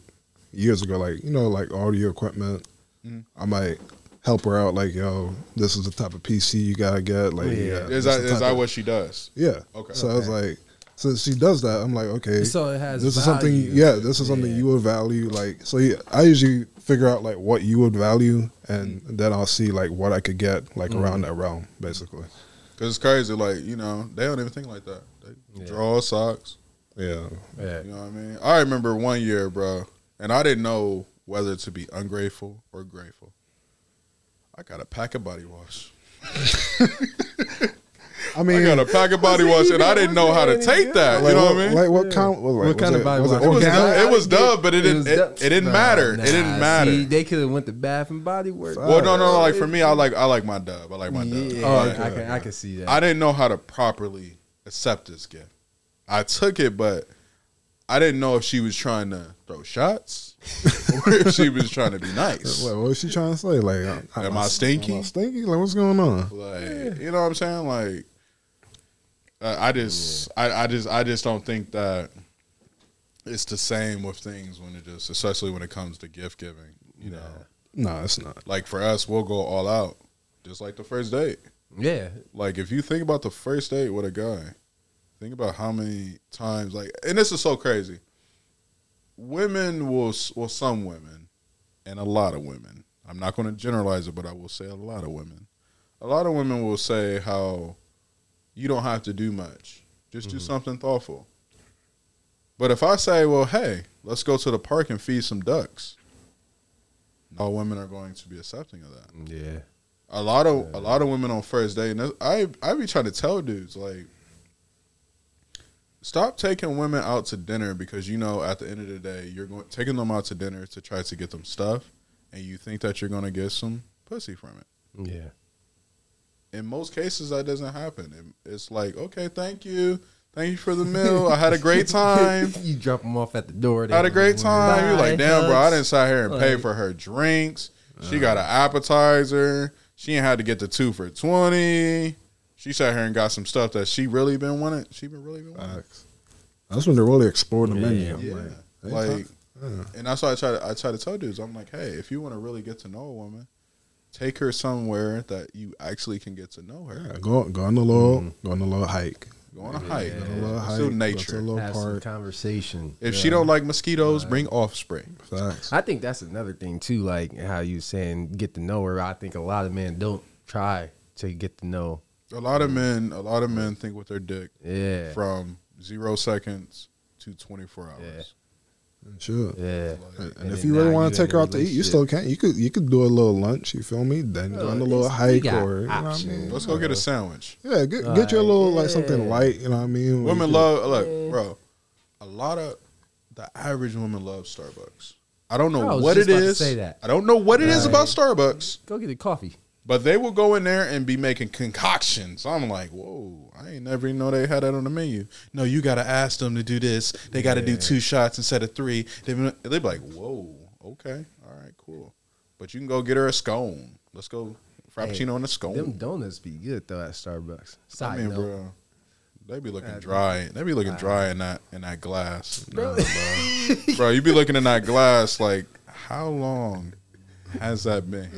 years ago, like, you know, like audio equipment. Mm-hmm. I might help her out, like, yo, this is the type of PC you gotta get. Like, is that what she does? Yeah. Okay. So I was like, since she does that, I'm like, okay. So it has this value. Is something, this is something you would value. Like, so I usually figure out like what you would value, and then I'll see like what I could get like around that realm, basically. Because it's crazy, like, you know, they don't even think like that. They draw socks. Yeah. You know what I mean? I remember one year, bro, and I didn't know whether to be ungrateful or grateful. I got a pack of body wash. I mean, I got a pack of body wash, and I didn't know how to take that. Like, you know what I mean? Like what kind of body wash? It was Dove, but it didn't matter. It didn't matter. See, they could have went to Bath and Body Works. Well, no. Like for me, I like my Dove. I like my Dove. Yeah. Oh, I can see that. I didn't know how to properly accept this gift. I took it, but I didn't know if she was trying to throw shots or if she was trying to be nice. What was she trying to say? Like, am I stinky? Am I stinky? Like, what's going on? Like, you know what I'm saying? Like, I just don't think that it's the same with things when it just, especially when it comes to gift giving. You know, no, it's not. Like for us, we'll go all out, just like the first date. Yeah. Like if you think about the first date with a guy. Think about how many times, like, and this is so crazy. Women will, well, some women, and a lot of women. I'm not going to generalize it, but I will say a lot of women. A lot of women will say how you don't have to do much. Just do something thoughtful. But if I say, well, hey, let's go to the park and feed some ducks, all women are going to be accepting of that. Yeah. A lot of women on first date, and I be trying to tell dudes, like, stop taking women out to dinner because, you know, at the end of the day, you're going taking them out to dinner to try to get them stuff, and you think that you're going to get some pussy from it. Yeah. in most cases, that doesn't happen. It's like, okay, thank you. Thank you for the meal. I had a great time. You drop them off at the door. I had a great time. Bye. You're like, damn, bro, I didn't sit here and pay for her drinks. She got an appetizer. She ain't had to get the 2 for $20. She sat here and got some stuff that she really been wanting. That's when they're really exploring the menu. Yeah. And that's why I try to tell dudes, I'm like, hey, if you want to really get to know a woman, take her somewhere that you actually can get to know her. Yeah, go on a little hike. Go on a hike. Yeah. Go to nature. Have some conversation. If she don't like mosquitoes, bring offspring. Facts. I think that's another thing too, like how you saying get to know her. I think a lot of men don't try to get to know. A lot of men think with their dick. Yeah. From 0 seconds to 24 hours. Yeah. Sure. Yeah. And if you really want to take her out to eat, you still can. You could do a little lunch, you feel me? Then go on a little hike or, you know what I mean? Let's go get a sandwich. Yeah, get you a little, like, something light, you know what I mean? Women love, look, bro, a lot of the average woman loves Starbucks. I don't know what it is. I don't know what it is about Starbucks. Go get a coffee. But they will go in there and be making concoctions. I'm like, whoa, I ain't never even know they had that on the menu. No, you got to ask them to do this. They got to do 2 shots instead of 3. They be like, whoa, okay, all right, cool. But you can go get her a scone. Let's go Frappuccino on a scone. Them donuts be good, though, at Starbucks. Bro, they be looking dry. They be looking dry in that glass. Really? No, bro. Bro, you be looking in that glass like, how long has that been?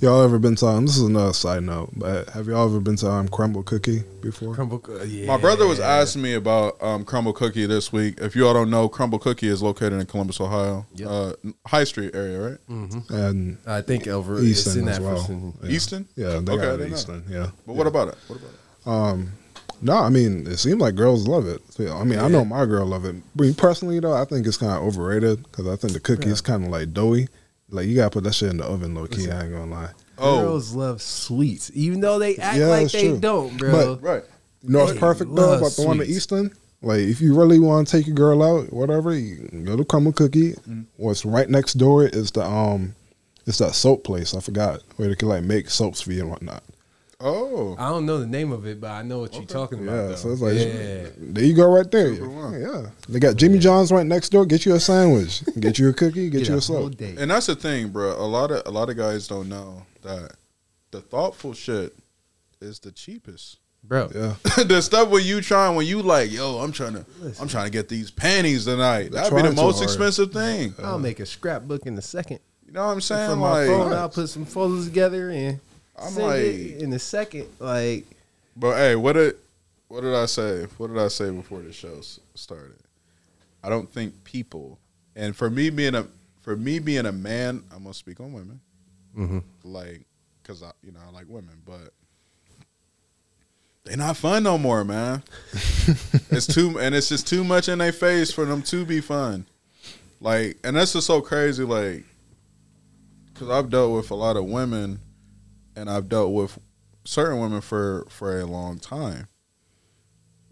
Y'all ever been to, this is another side note, but have y'all ever been to Crumble Cookie before? Crumble Cookie, yeah. My brother was asking me about Crumble Cookie this week. If y'all don't know, Crumble Cookie is located in Columbus, Ohio. Yep. High Street area, right? Mm-hmm. And I think over Eastland as well. Yeah. Eastland? Yeah, they got Eastland, yeah. But what about it? No, I mean, it seems like girls love it. I mean, I know my girl love it. But personally, though, I think it's kind of overrated because I think the cookie is kind of like doughy. Like, you got to put that shit in the oven, low key. I ain't going to lie. Girls love sweets, even though they act like they don't, bro. But, you know what's perfect, though, about the one in Eastland? Like, if you really want to take your girl out, whatever, you can go to Crumble Cookie. What's right next door is it's that soap place. I forgot. Where they can, like, make soaps for you and whatnot. Oh. I don't know the name of it, but I know what you're talking about. Yeah, so it's like, there you go right there. Yeah. They got Jimmy John's right next door. Get you a sandwich. Get you a cookie. Get you a soap. And that's the thing, bro. A lot of guys don't know that the thoughtful shit is the cheapest. Bro. Yeah. The stuff where you trying, when you like, yo, I'm trying to get these panties tonight. That'd be the most expensive thing. I'll make a scrapbook in a second. You know what I'm saying? From my phone, I'll put some photos together and But hey, what did I say? What did I say before the show started? I don't think people, and for me being a man, I'm gonna speak on women, like, cause I like women, but they not fun no more, man. It's just too much in their face for them to be fun, like, and that's just so crazy, like, cause I've dealt with a lot of women. And I've dealt with certain women for a long time.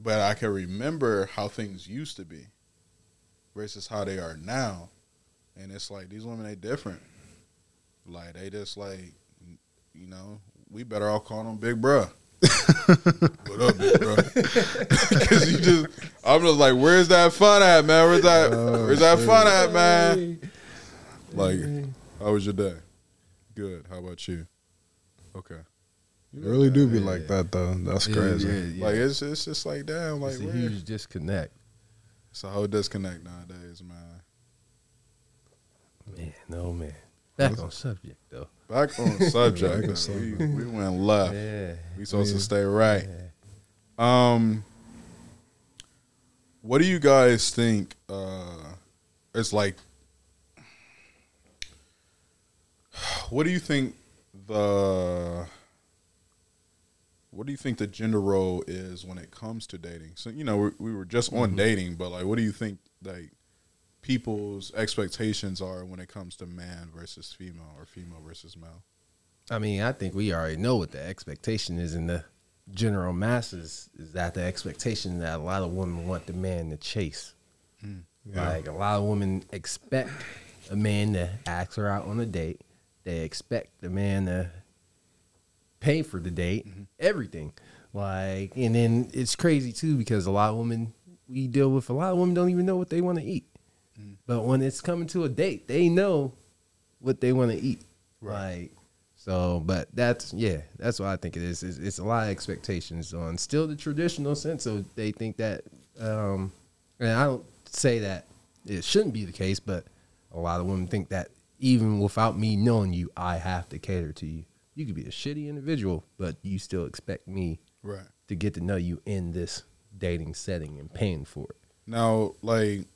But I can remember how things used to be versus how they are now. And it's like, these women, they different. Like, they just like, you know, we better all call them Big Bruh. What up, Big Bruh? Because I'm just like, where's that fun at, man? Like, how was your day? Good. How about you? Okay. You really do be like that, though. That's crazy. Yeah. Like, it's just like, damn. Like, it's a huge disconnect. It's a whole disconnect nowadays, man. Man, no, man. Back on subject, though. Back on subject. We went left. Yeah. We supposed to stay right. Yeah. What do you guys think it's like? What do you think? What do you think the gender role is when it comes to dating? So, you know, we were just on dating, but, like, what do you think, like, people's expectations are when it comes to man versus female or female versus male? I mean, I think we already know what the expectation is in the general masses, is that the expectation that a lot of women want the man to chase. Like, a lot of women expect a man to ask her out on a date. They expect the man to pay for the date, mm-hmm. everything. Like, and then it's crazy too, because a lot of women we deal with, a lot of women don't even know what they want to eat. Mm-hmm. But when it's coming to a date, they know what they want to eat. Right. Like, so, but that's, yeah, that's what I think it is. It's a lot of expectations on still the traditional sense. So they think that, and I don't say that it shouldn't be the case, but a lot of women think that even without me knowing you, I have to cater to you. You could be a shitty individual, but you still expect me right. to get to know you in this dating setting and paying for it. Now, like,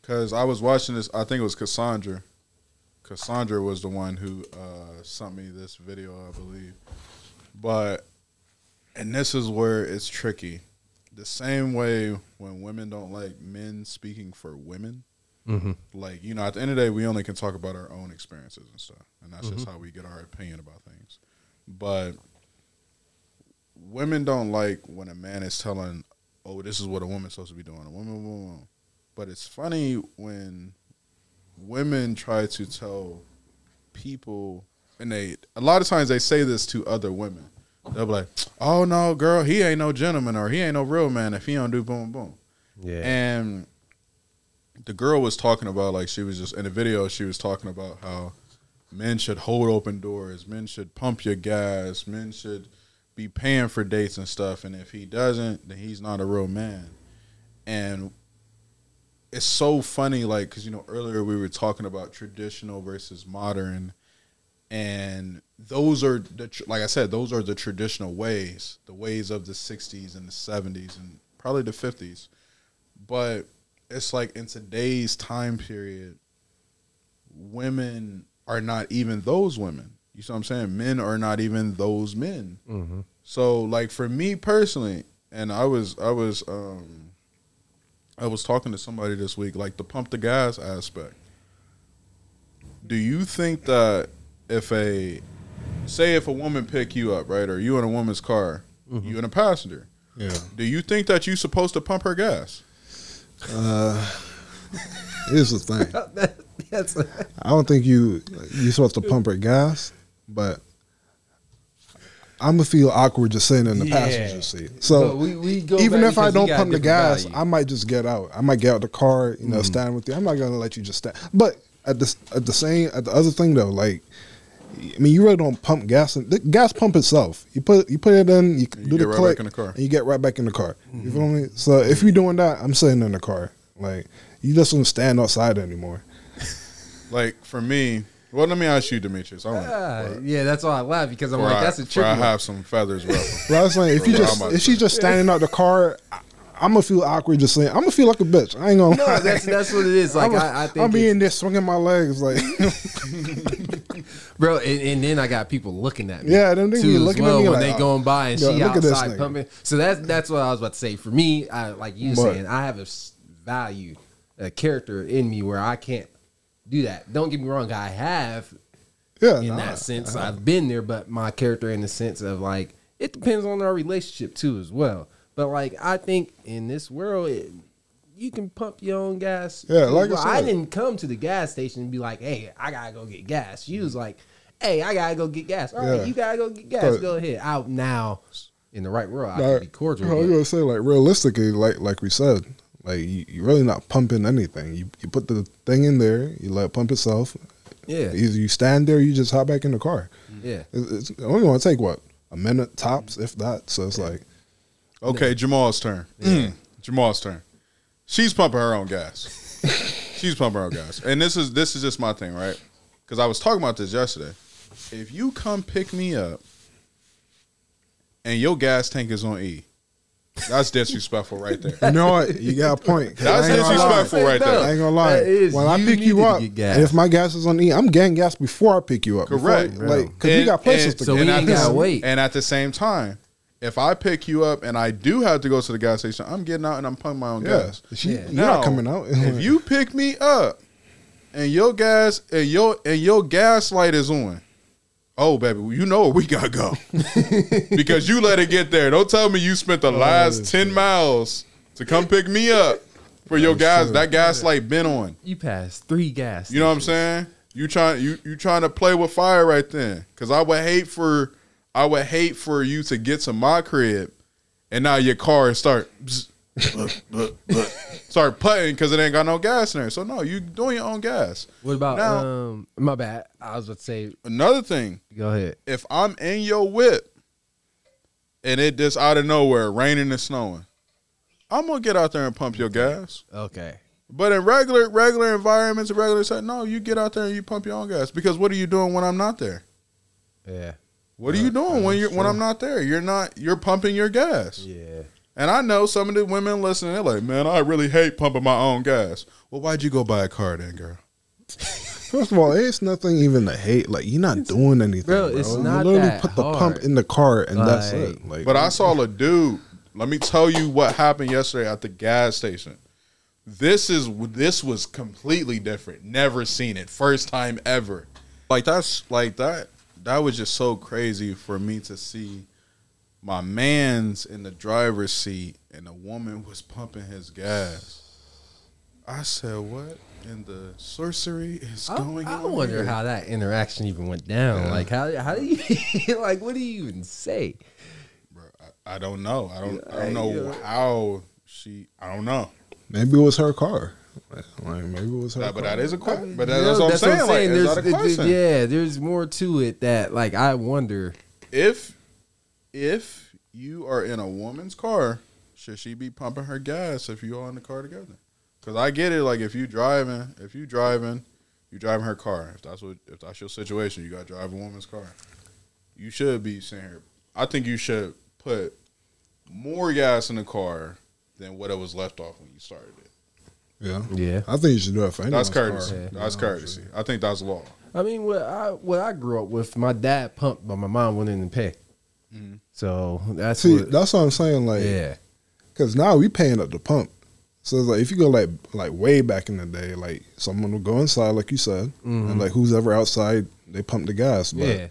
because I was watching this, I think it was Cassandra. Cassandra was the one who sent me this video, I believe. But, and this is where it's tricky. The same way when women don't like men speaking for women, mm-hmm. like, you know, at the end of the day, we only can talk about our own experiences and stuff. And that's mm-hmm. just how we get our opinion about things. But women don't like when a man is telling, oh, this is what a woman's supposed to be doing. A woman. But it's funny when women try to tell people, and they a lot of times they say this to other women. They'll be like, "Oh no, girl, he ain't no gentleman, or he ain't no real man if he don't do boom boom." Yeah. And the girl was talking about, like, she was just in the video. She was talking about how men should hold open doors, men should pump your gas, men should be paying for dates and stuff. And if he doesn't, then he's not a real man. And it's so funny, like, because, you know, earlier we were talking about traditional versus modern, and those are, like I said, those are the traditional ways, the ways of the 60s and the 70s and probably the 50s. But it's like in today's time period, women are not even those women. You see what I'm saying? Men are not even those men. Mm-hmm. So, like, for me personally, and I was talking to somebody this week, like the pump the gas aspect. Do you think that if a woman pick you up, right, or you in a woman's car, mm-hmm. you in a passenger, yeah. do you think that you supposed to pump her gas? Here's the thing. I don't think you supposed to pump her gas, but I'm gonna feel awkward just sitting in the yeah. passenger seat. So we go even if I don't pump the gas, value. I might just get out. I might get out the car, you know, mm. stand with you. I'm not gonna let you just stand. But at the other thing though, like, I mean, you really don't pump gas. The gas pump itself, you put it in, you do the right click, back in the car. And you get right back in the car. Mm-hmm. You feel me? So if you're doing that, I'm sitting in the car. Like, you just don't stand outside anymore. Like, for me. Well, let me ask you, Demetrius. Yeah, that's why I laugh, because I'm like, that's a trick. I have some feathers ruffled. Well, I was saying, if she's just standing out the car, I'm going to feel awkward just saying, I'm going to feel like a bitch. I ain't going to lie. No, that's what it is. Like, I think I'm being there swinging my legs. Like, bro, and then I got people looking at me. Yeah, them niggas looking at me when like, they going by and she outside pumping. So that's what I was about to say. For me, like you saying, I have a value, a character in me where I can't do that. Don't get me wrong, I have that sense. I've been there, but my character in the sense of, like, it depends on our relationship too as well. But, like, I think in this world you can pump your own gas. Yeah, like I said, I didn't come to the gas station and be like, hey, I gotta go get gas. She was like, hey, I gotta go get gas. All right, you gotta go get gas. Go ahead. Out now in the right world, I can be cordial. I was gonna say, like, realistically, like we said, like, you're really not pumping anything. You put the thing in there, you let it pump itself. Yeah. Either you stand there, or you just hop back in the car. Yeah. It's only going to take, what, a minute tops, if that. So it's like. Okay, Jamal's turn. Yeah. Jamal's turn. She's pumping her own gas. She's pumping her own gas. And this is just my thing, right? Because I was talking about this yesterday. If you come pick me up and your gas tank is on E, that's disrespectful right there. You know what? You got a point. That's disrespectful right there. I ain't gonna lie. When I pick you up, and if my gas is on E, I'm getting gas before I pick you up. Correct. Like, because we got places to go. So we ain't gotta wait. And at the same time, if I pick you up and I do have to go to the gas station, I'm getting out and I'm pumping my own gas. You're not coming out. If you pick me up and your gas light is on, oh, baby, you know where we got to go. Because you let it get there. Don't tell me you spent the last 10 miles to come pick me up for your gas. That gas light been on. You passed 3 gas stations. You know what I'm saying? You trying to play with fire right then. Cause I would hate for you to get to my crib and now your car and start start putting because it ain't got no gas in there. So no, you doing your own gas. What about now, my bad. I was about to say another thing. Go ahead. If I'm in your whip and it just out of nowhere, raining and snowing, I'm gonna get out there and pump your gas. Okay. But in regular environments, regular setting, no, you get out there and you pump your own gas. Because what are you doing when I'm not there? Yeah. What are you doing when I'm not there? You're pumping your gas. Yeah. And I know some of the women listening, they're like, man, I really hate pumping my own gas. Well, why'd you go buy a car then, girl? First of all, it's nothing even to hate. Like, you're not doing anything, bro. It's not literally that put the hard. Pump in the car and like, that's it. Like, but I saw a dude. Let me tell you what happened yesterday at the gas station. This was completely different. Never seen it. First time ever. Like that's like that. That was just so crazy for me to see. My man's in the driver's seat, and a woman was pumping his gas. I said, "What in the sorcery is going on?" I wonder how that interaction even went down. Yeah. Like how do you like? What do you even say? Bro, I don't know. I don't know. Maybe it was her car. Like maybe it was her car. But that is a question. But that's what I'm saying. Like, there's more to it that like I wonder if you are in a woman's car, should she be pumping her gas if you are in the car together? Because I get it. Like if you driving her car. If that's your situation, you gotta drive a woman's car. You should be sitting here. I think you should put more gas in the car than what it was left off when you started it. Yeah. I think you should do it for anyone. That's courtesy. Yeah. That's courtesy. I think that's law. I mean, what I grew up with, my dad pumped, but my mom went in and paid. Mm-hmm. So that's what I'm saying. Like, yeah, because now we paying up the pump. So it's like if you go like way back in the day, like someone will go inside, like you said, mm-hmm. and like who's ever outside, they pump the gas. But yeah.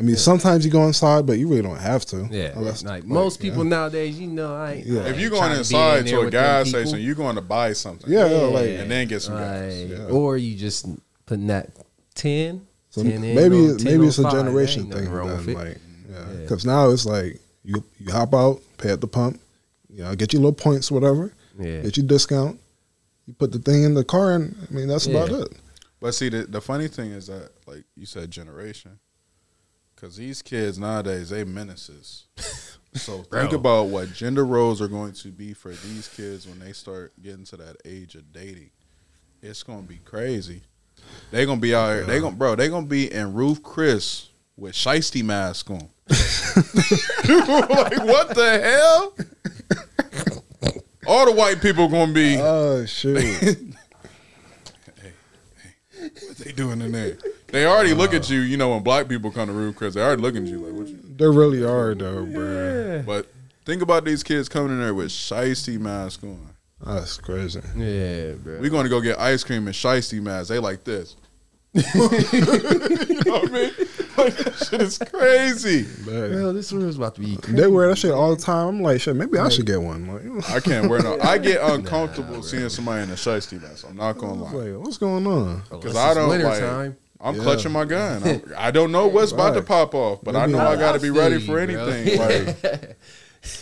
I mean, sometimes you go inside, but you really don't have to. Yeah, like most people nowadays, you know, I ain't. Yeah. If you're going inside to a gas station, you're going to buy something. Yeah, like and then get some gas. Yeah. Or you just putting that 10. So 10 maybe it's a generation thing. Like, because now it's like you hop out, pay at the pump, you know, get your little points, whatever. Yeah. Get your discount. You put the thing in the car, and I mean that's about it. But see, the funny thing is that, like you said, generation. Because these kids nowadays, they menaces. So think about what gender roles are going to be for these kids when they start getting to that age of dating. It's going to be crazy. They're going to be out here. They're going to be in Ruth Chris with Shiesty mask on. Like, what the hell? All the white people are going to be. Oh, shoot. hey, what they doing in there? They already look at you, you know, when black people come to Ruth Chris, they already looking at you like, what you? They really are, though, bro. But think about these kids coming in there with Shiesty mask on. That's crazy. Yeah, bro. We're going to go get ice cream and Shiesty mask. They like this. You know what I mean? Like, that shit is crazy. Well, this one was about to be crazy. They wear that shit all the time. I'm like, shit, maybe I should get one. Like, I can't wear no. I get uncomfortable seeing somebody in a Shiesty mask. I'm not going to lie. Like, what's going on? Because I don't winter like. Time. I'm clutching my gun. I don't know what's about to pop off, but maybe I know I got to be ready for anything. Like,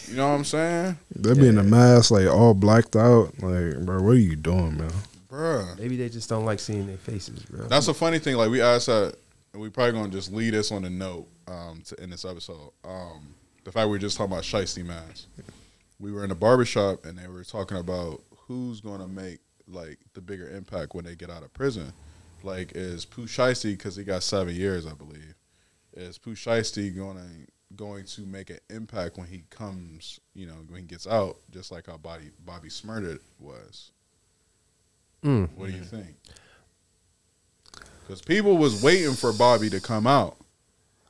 you know what I'm saying? They be in a mask, like all blacked out. Like, bro, what are you doing, man? Bro, maybe they just don't like seeing their faces, bro. That's a funny thing. Like we asked, and we probably gonna just lead us on a note to end this episode. The fact we were just talking about Shiesty masks. We were in a barbershop and they were talking about who's gonna make like the bigger impact when they get out of prison. Like, is Pooh Shiesty, because he got 7 years, I believe, is Pooh Shiesty going to make an impact when he comes, you know, when he gets out, just like how Bobby Shmurda was? What do you think? Because people was waiting for Bobby to come out.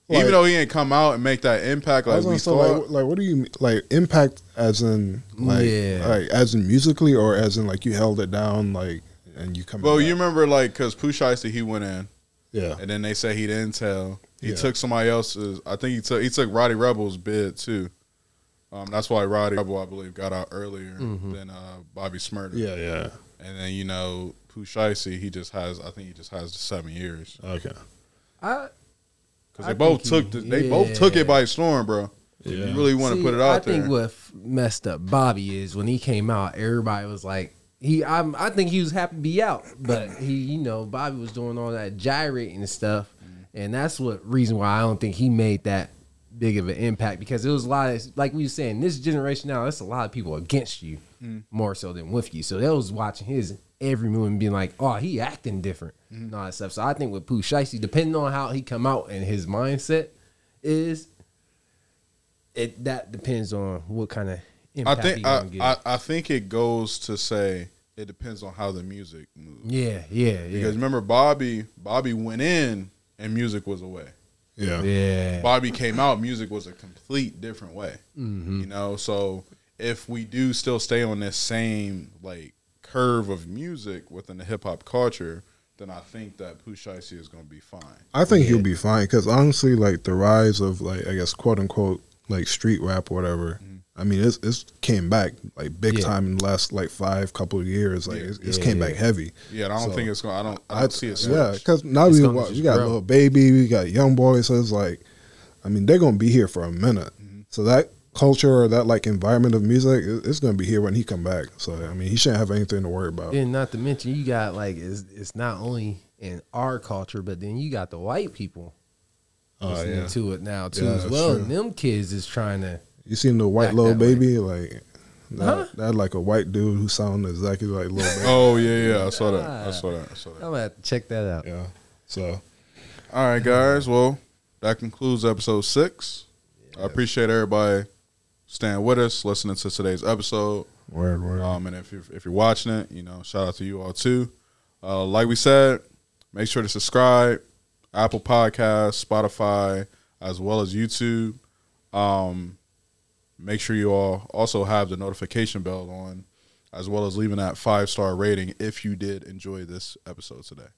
Like, even though he ain't come out and make that impact like we thought. Like, what do you mean? Like, impact as in, like, as in musically or as in, like, you held it down, like, and you come well, you remember, like, because Pooh Shiesty, he went in. Yeah. And then they say he didn't tell. He took somebody else's. I think he took Roddy Rebel's bid, too. That's why Roddy Rebel, I believe, got out earlier than Bobby Shmurda. Yeah, yeah. And then, you know, Pooh Shiesty, I think he just has the 7 years. Okay. Because they both took it by storm, bro. Yeah. If you really want to put it out there. I think what messed up Bobby is when he came out, everybody was like, I think he was happy to be out, but he, you know, Bobby was doing all that gyrating and stuff, and that's what reason why I don't think he made that big of an impact, because it was a lot of, like we were saying, this generation now, that's a lot of people against you more so than with you. So they was watching his every move and being like, oh, he acting different and all that stuff. So I think with Pooh Shiesty, depending on how he come out and his mindset is, that depends on what kind of impact he gonna get. I think it goes to say it depends on how the music moves. Yeah. Because remember, Bobby went in and music was away. Yeah. Bobby came out, music was a complete different way. Mm-hmm. You know, so if we do still stay on this same like curve of music within the hip hop culture, then I think that Pooh Shiesty is going to be fine. I think he'll be fine, because honestly, like the rise of like, I guess, quote unquote, like street rap or whatever. Mm-hmm. I mean, it's came back like big time in the last like couple of years. Like it's came back heavy. Yeah, and I don't think it's going. I don't see it. Yeah, because now we got Little Baby, we got Young Boys. So it's like, I mean, they're gonna be here for a minute. Mm-hmm. So that culture or that like environment of music, it's gonna be here when he come back. So I mean, he shouldn't have anything to worry about. And not to mention, you got like it's not only in our culture, but then you got the white people listening to it now too as well. True. And them kids is trying to. You seen the white Little Baby? Like that like a white dude who sounded exactly like Little Baby. Oh yeah. I saw that. I'm gonna have to check that out. Yeah. So all right, guys. Well, that concludes episode 6. Yeah. I appreciate everybody staying with us, listening to today's episode. Word. And if you're watching it, you know, shout out to you all too. Like we said, make sure to subscribe, Apple Podcasts, Spotify, as well as YouTube. Make sure you all also have the notification bell on, as well as leaving that 5-star rating if you did enjoy this episode today.